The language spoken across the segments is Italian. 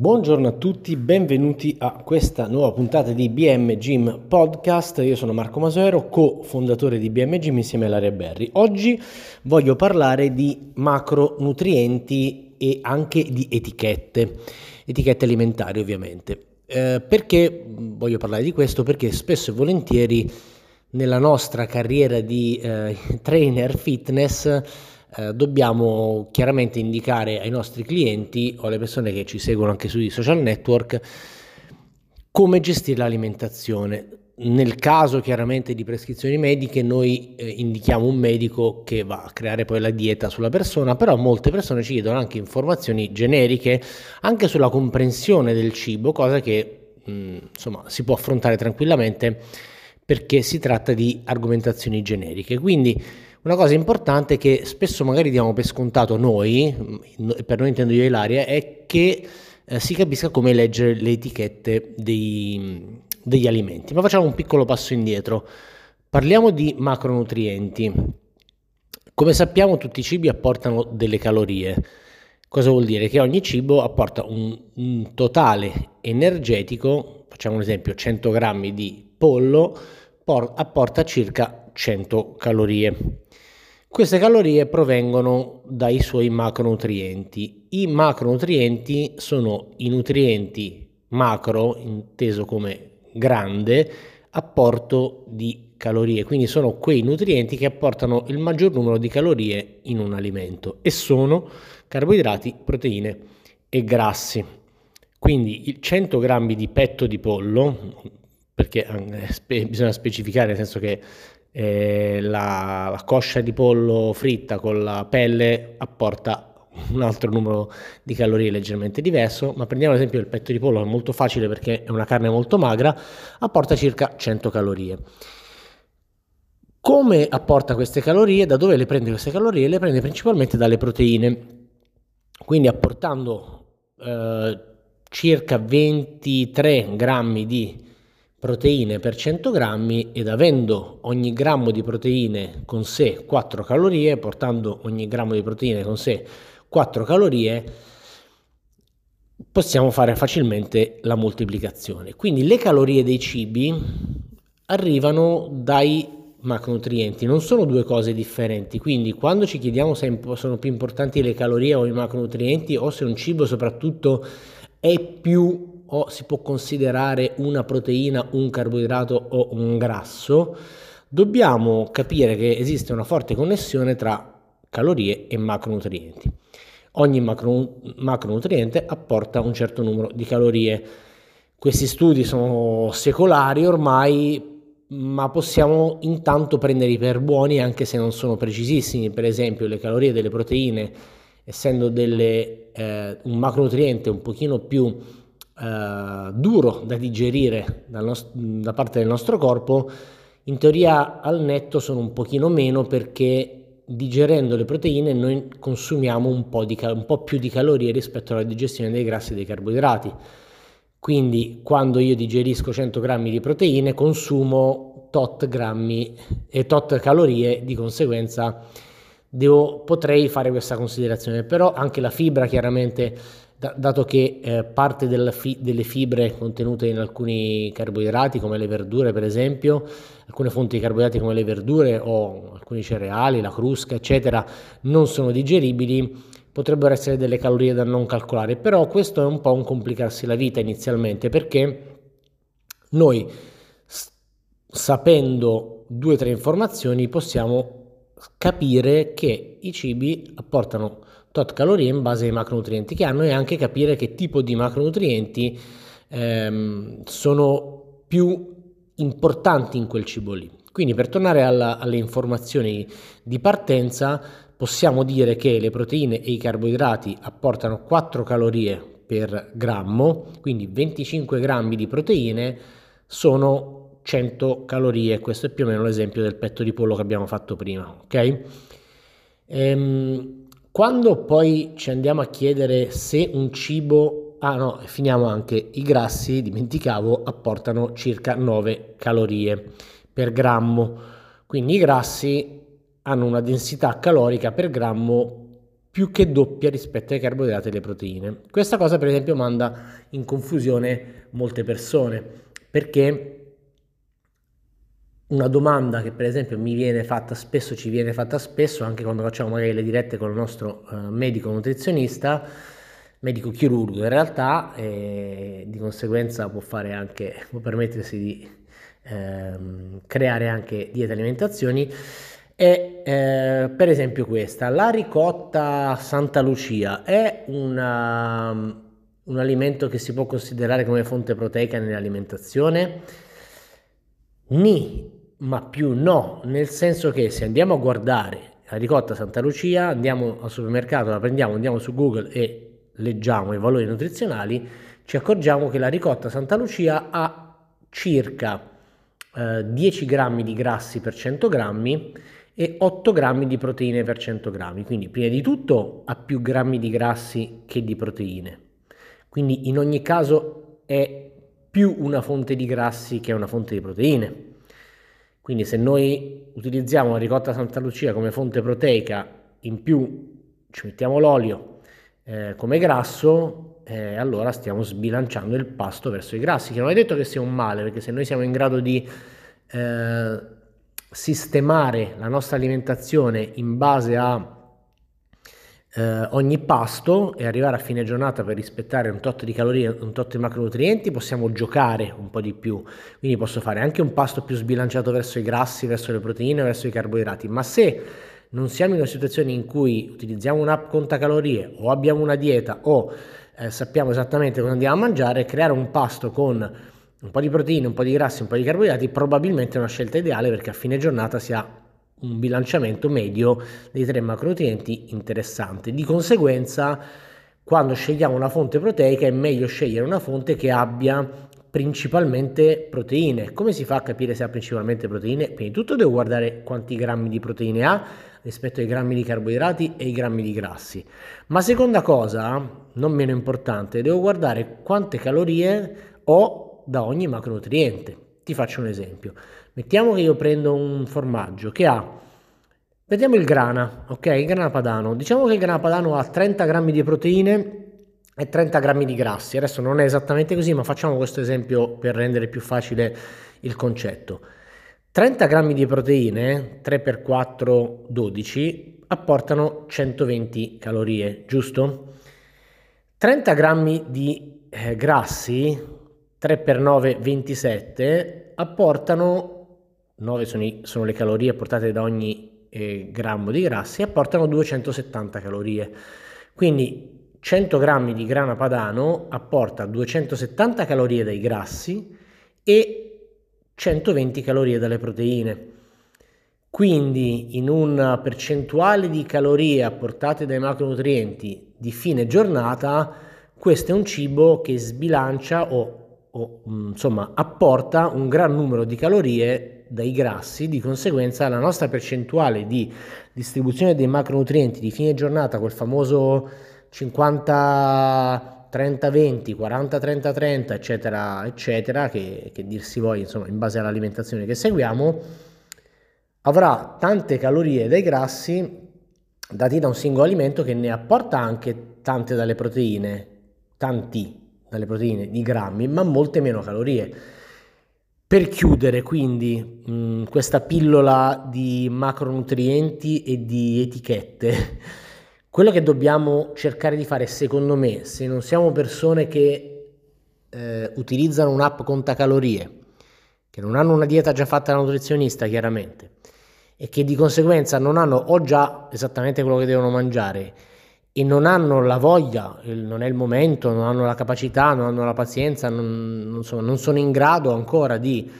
Buongiorno a tutti, benvenuti a questa nuova puntata di BM Gym Podcast. Io sono Marco Masoero, co-fondatore di BM Gym insieme a Laria Berry. Oggi voglio parlare di macronutrienti e anche di etichette alimentari ovviamente. Perché voglio parlare di questo? Perché spesso e volentieri nella nostra carriera di trainer fitness dobbiamo chiaramente indicare ai nostri clienti o alle persone che ci seguono anche sui social network come gestire l'alimentazione. Nel caso chiaramente di prescrizioni mediche noi indichiamo un medico che va a creare poi la dieta sulla persona, però molte persone ci chiedono anche informazioni generiche anche sulla comprensione del cibo, cosa che insomma si può affrontare tranquillamente perché si tratta di argomentazioni generiche. Quindi una cosa importante che spesso magari diamo per scontato noi, per noi intendo io e Laria, è che si capisca come leggere le etichette degli alimenti. Ma facciamo un piccolo passo indietro. Parliamo di macronutrienti. Come sappiamo tutti i cibi apportano delle calorie. Cosa vuol dire? Che ogni cibo apporta un totale energetico, facciamo un esempio, 100 grammi di pollo apporta circa 100 calorie. Queste calorie provengono dai suoi macronutrienti. I macronutrienti sono i nutrienti macro, inteso come grande, apporto di calorie, quindi sono quei nutrienti che apportano il maggior numero di calorie in un alimento e sono carboidrati, proteine e grassi. Quindi il 100 grammi di petto di pollo, perché bisogna specificare, nel senso che la coscia di pollo fritta con la pelle apporta un altro numero di calorie leggermente diverso, ma prendiamo ad esempio il petto di pollo, è molto facile perché è una carne molto magra, apporta circa 100 calorie. Come apporta queste calorie? Da dove le prende queste calorie? Le prende principalmente dalle proteine, quindi apportando circa 23 grammi di proteine per 100 grammi ed avendo ogni grammo di proteine con sé 4 calorie, portando ogni grammo di proteine con sé 4 calorie, possiamo fare facilmente la moltiplicazione. Quindi le calorie dei cibi arrivano dai macronutrienti, non sono due cose differenti, quindi quando ci chiediamo se sono più importanti le calorie o i macronutrienti o se un cibo soprattutto è più o si può considerare una proteina, un carboidrato o un grasso, dobbiamo capire che esiste una forte connessione tra calorie e macronutrienti. Ogni macronutriente apporta un certo numero di calorie. Questi studi sono secolari ormai, ma possiamo intanto prenderli per buoni anche se non sono precisissimi. Per esempio le calorie delle proteine, essendo un macronutriente un pochino più duro da digerire da parte del nostro corpo, in teoria al netto sono un pochino meno, perché digerendo le proteine noi consumiamo un po' più di calorie rispetto alla digestione dei grassi e dei carboidrati. Quindi quando io digerisco 100 grammi di proteine consumo tot grammi e tot calorie, di conseguenza potrei fare questa considerazione. Però anche la fibra, chiaramente, dato che parte delle fibre contenute in alcuni carboidrati come le verdure, per esempio, alcune fonti di carboidrati come le verdure o alcuni cereali, la crusca eccetera, non sono digeribili, potrebbero essere delle calorie da non calcolare. Però questo è un po' un complicarsi la vita inizialmente, perché noi sapendo 2 o 3 informazioni possiamo capire che i cibi apportano tot calorie in base ai macronutrienti che hanno e anche capire che tipo di macronutrienti sono più importanti in quel cibo lì. Quindi per tornare alle informazioni di partenza, possiamo dire che le proteine e i carboidrati apportano 4 calorie per grammo, quindi 25 grammi di proteine sono 100 calorie. Questo è più o meno l'esempio del petto di pollo che abbiamo fatto prima, ok? Quando poi ci andiamo a chiedere se un cibo... finiamo anche i grassi, dimenticavo, apportano circa 9 calorie per grammo. Quindi i grassi hanno una densità calorica per grammo più che doppia rispetto ai carboidrati e alle proteine. Questa cosa, per esempio, manda in confusione molte persone, perché una domanda che per esempio ci viene fatta spesso anche quando facciamo magari le dirette con il nostro medico nutrizionista, medico chirurgo in realtà, e di conseguenza può permettersi di creare anche diete e alimentazioni, è per esempio questa: la ricotta Santa Lucia è un alimento che si può considerare come fonte proteica nell'alimentazione? Ni, ma più no, nel senso che se andiamo a guardare la ricotta Santa Lucia, andiamo al supermercato, la prendiamo, andiamo su Google e leggiamo i valori nutrizionali, ci accorgiamo che la ricotta Santa Lucia ha circa 10 grammi di grassi per 100 grammi e 8 grammi di proteine per 100 grammi, quindi prima di tutto ha più grammi di grassi che di proteine, quindi in ogni caso è più una fonte di grassi che una fonte di proteine. Quindi se noi utilizziamo la ricotta Santa Lucia come fonte proteica, in più ci mettiamo l'olio come grasso, allora stiamo sbilanciando il pasto verso i grassi, che non è detto che sia un male, perché se noi siamo in grado di sistemare la nostra alimentazione in base a ogni pasto e arrivare a fine giornata per rispettare un tot di calorie, un tot di macronutrienti, possiamo giocare un po' di più, quindi posso fare anche un pasto più sbilanciato verso i grassi, verso le proteine, verso i carboidrati. Ma se non siamo in una situazione in cui utilizziamo un'app contacalorie o abbiamo una dieta o sappiamo esattamente cosa andiamo a mangiare, creare un pasto con un po' di proteine, un po' di grassi, un po' di carboidrati probabilmente è una scelta ideale, perché a fine giornata si ha un bilanciamento medio dei 3 macronutrienti interessante. Di conseguenza, quando scegliamo una fonte proteica è meglio scegliere una fonte che abbia principalmente proteine. Come si fa a capire se ha principalmente proteine? Prima di tutto devo guardare quanti grammi di proteine ha rispetto ai grammi di carboidrati e ai grammi di grassi. Ma seconda cosa, non meno importante, devo guardare quante calorie ho da ogni macronutriente. Ti faccio un esempio. Mettiamo che io prendo un formaggio che ha, vediamo il grana, ok? Il grana padano. Diciamo che il grana padano ha 30 grammi di proteine e 30 grammi di grassi. Adesso non è esattamente così, ma facciamo questo esempio per rendere più facile il concetto. 30 grammi di proteine, 3 per 4, 12, apportano 120 calorie, giusto? 30 grammi di grassi, 3 per 9, 27, apportano, 9 sono le calorie apportate da ogni grammo di grassi, apportano 270 calorie. Quindi 100 grammi di grana padano apporta 270 calorie dai grassi e 120 calorie dalle proteine. Quindi in una percentuale di calorie apportate dai macronutrienti di fine giornata, questo è un cibo che sbilancia o insomma apporta un gran numero di calorie dai grassi. Di conseguenza la nostra percentuale di distribuzione dei macronutrienti di fine giornata, quel famoso 50-30-20, 40-30-30 eccetera eccetera, che dir si voglia, insomma, in base all'alimentazione che seguiamo, avrà tante calorie dai grassi dati da un singolo alimento che ne apporta anche tante dalle proteine, tanti dalle proteine di grammi, ma molte meno calorie. Per chiudere quindi questa pillola di macronutrienti e di etichette, quello che dobbiamo cercare di fare, secondo me, se non siamo persone che utilizzano un'app contacalorie, che non hanno una dieta già fatta da nutrizionista chiaramente, e che di conseguenza non hanno o già esattamente quello che devono mangiare e non hanno la voglia, non è il momento, non hanno la capacità, non hanno la pazienza, non sono in grado ancora di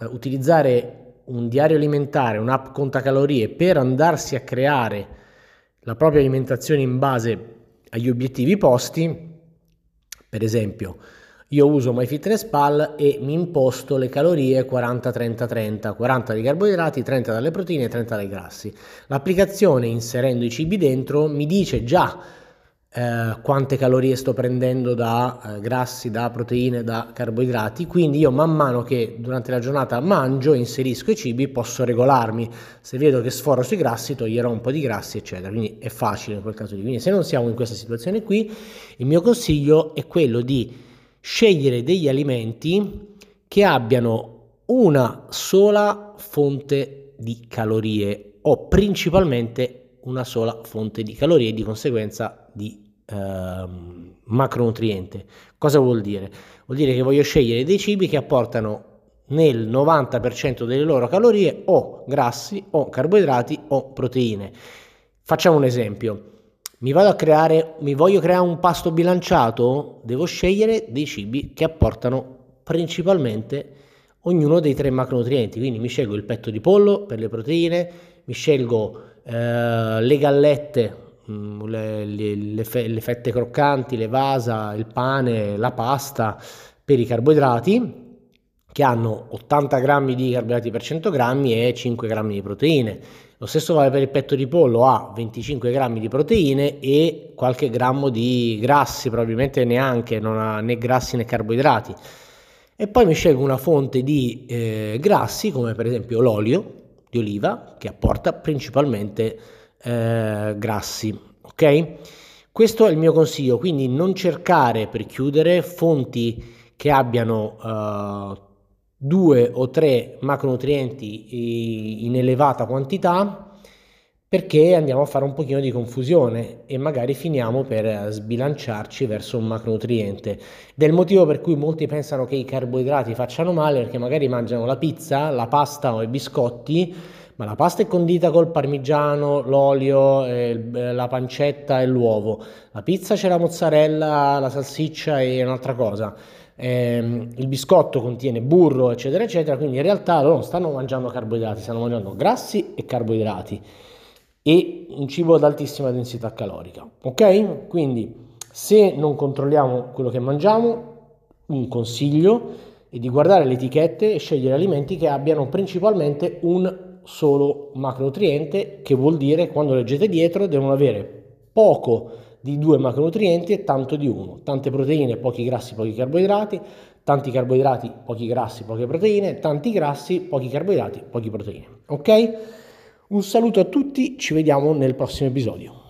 utilizzare un diario alimentare, un'app contacalorie per andarsi a creare la propria alimentazione in base agli obiettivi posti. Per esempio, io uso MyFitnessPal e mi imposto le calorie 40-30-30, 40 di carboidrati, 30 dalle proteine e 30 dai grassi. L'applicazione, inserendo i cibi dentro, mi dice già quante calorie sto prendendo da grassi, da proteine, da carboidrati. Quindi io man mano che durante la giornata mangio, inserisco i cibi, posso regolarmi. Se vedo che sforo sui grassi, toglierò un po' di grassi, eccetera. Quindi è facile in quel caso lì. Quindi se non siamo in questa situazione qui, il mio consiglio è quello di scegliere degli alimenti che abbiano una sola fonte di calorie o principalmente una sola fonte di calorie e di conseguenza di macronutriente. Cosa vuol dire? Vuol dire che voglio scegliere dei cibi che apportano nel 90% delle loro calorie o grassi o carboidrati o proteine. Facciamo un esempio. Mi voglio creare un pasto bilanciato? Devo scegliere dei cibi che apportano principalmente ognuno dei tre macronutrienti. Quindi mi scelgo il petto di pollo per le proteine, mi scelgo le gallette, le fette croccanti, le vasa, il pane, la pasta per i carboidrati, che hanno 80 grammi di carboidrati per 100 grammi e 5 grammi di proteine. Lo stesso vale per il petto di pollo, ha 25 grammi di proteine e qualche grammo di grassi, probabilmente neanche, non ha né grassi né carboidrati. E poi mi scelgo una fonte di grassi, come per esempio l'olio di oliva, che apporta principalmente grassi, ok? Questo è il mio consiglio, quindi non cercare, per chiudere, fonti che abbiano 2 o 3 macronutrienti in elevata quantità, perché andiamo a fare un pochino di confusione e magari finiamo per sbilanciarci verso un macronutriente. Del motivo per cui molti pensano che i carboidrati facciano male, perché magari mangiano la pizza, la pasta o i biscotti, ma la pasta è condita col parmigiano, l'olio, la pancetta e l'uovo. La pizza c'è la mozzarella, la salsiccia e un'altra cosa. Il biscotto contiene burro, eccetera, eccetera. Quindi in realtà loro non stanno mangiando carboidrati, stanno mangiando grassi e carboidrati e un cibo ad altissima densità calorica, ok? Quindi se non controlliamo quello che mangiamo, un consiglio è di guardare le etichette e scegliere alimenti che abbiano principalmente un solo macronutriente, che vuol dire, quando leggete dietro, devono avere poco di 2 macronutrienti e tanto di uno, tante proteine, pochi grassi, pochi carboidrati, tanti carboidrati, pochi grassi, poche proteine, tanti grassi, pochi carboidrati, poche proteine, ok? Un saluto a tutti, ci vediamo nel prossimo episodio.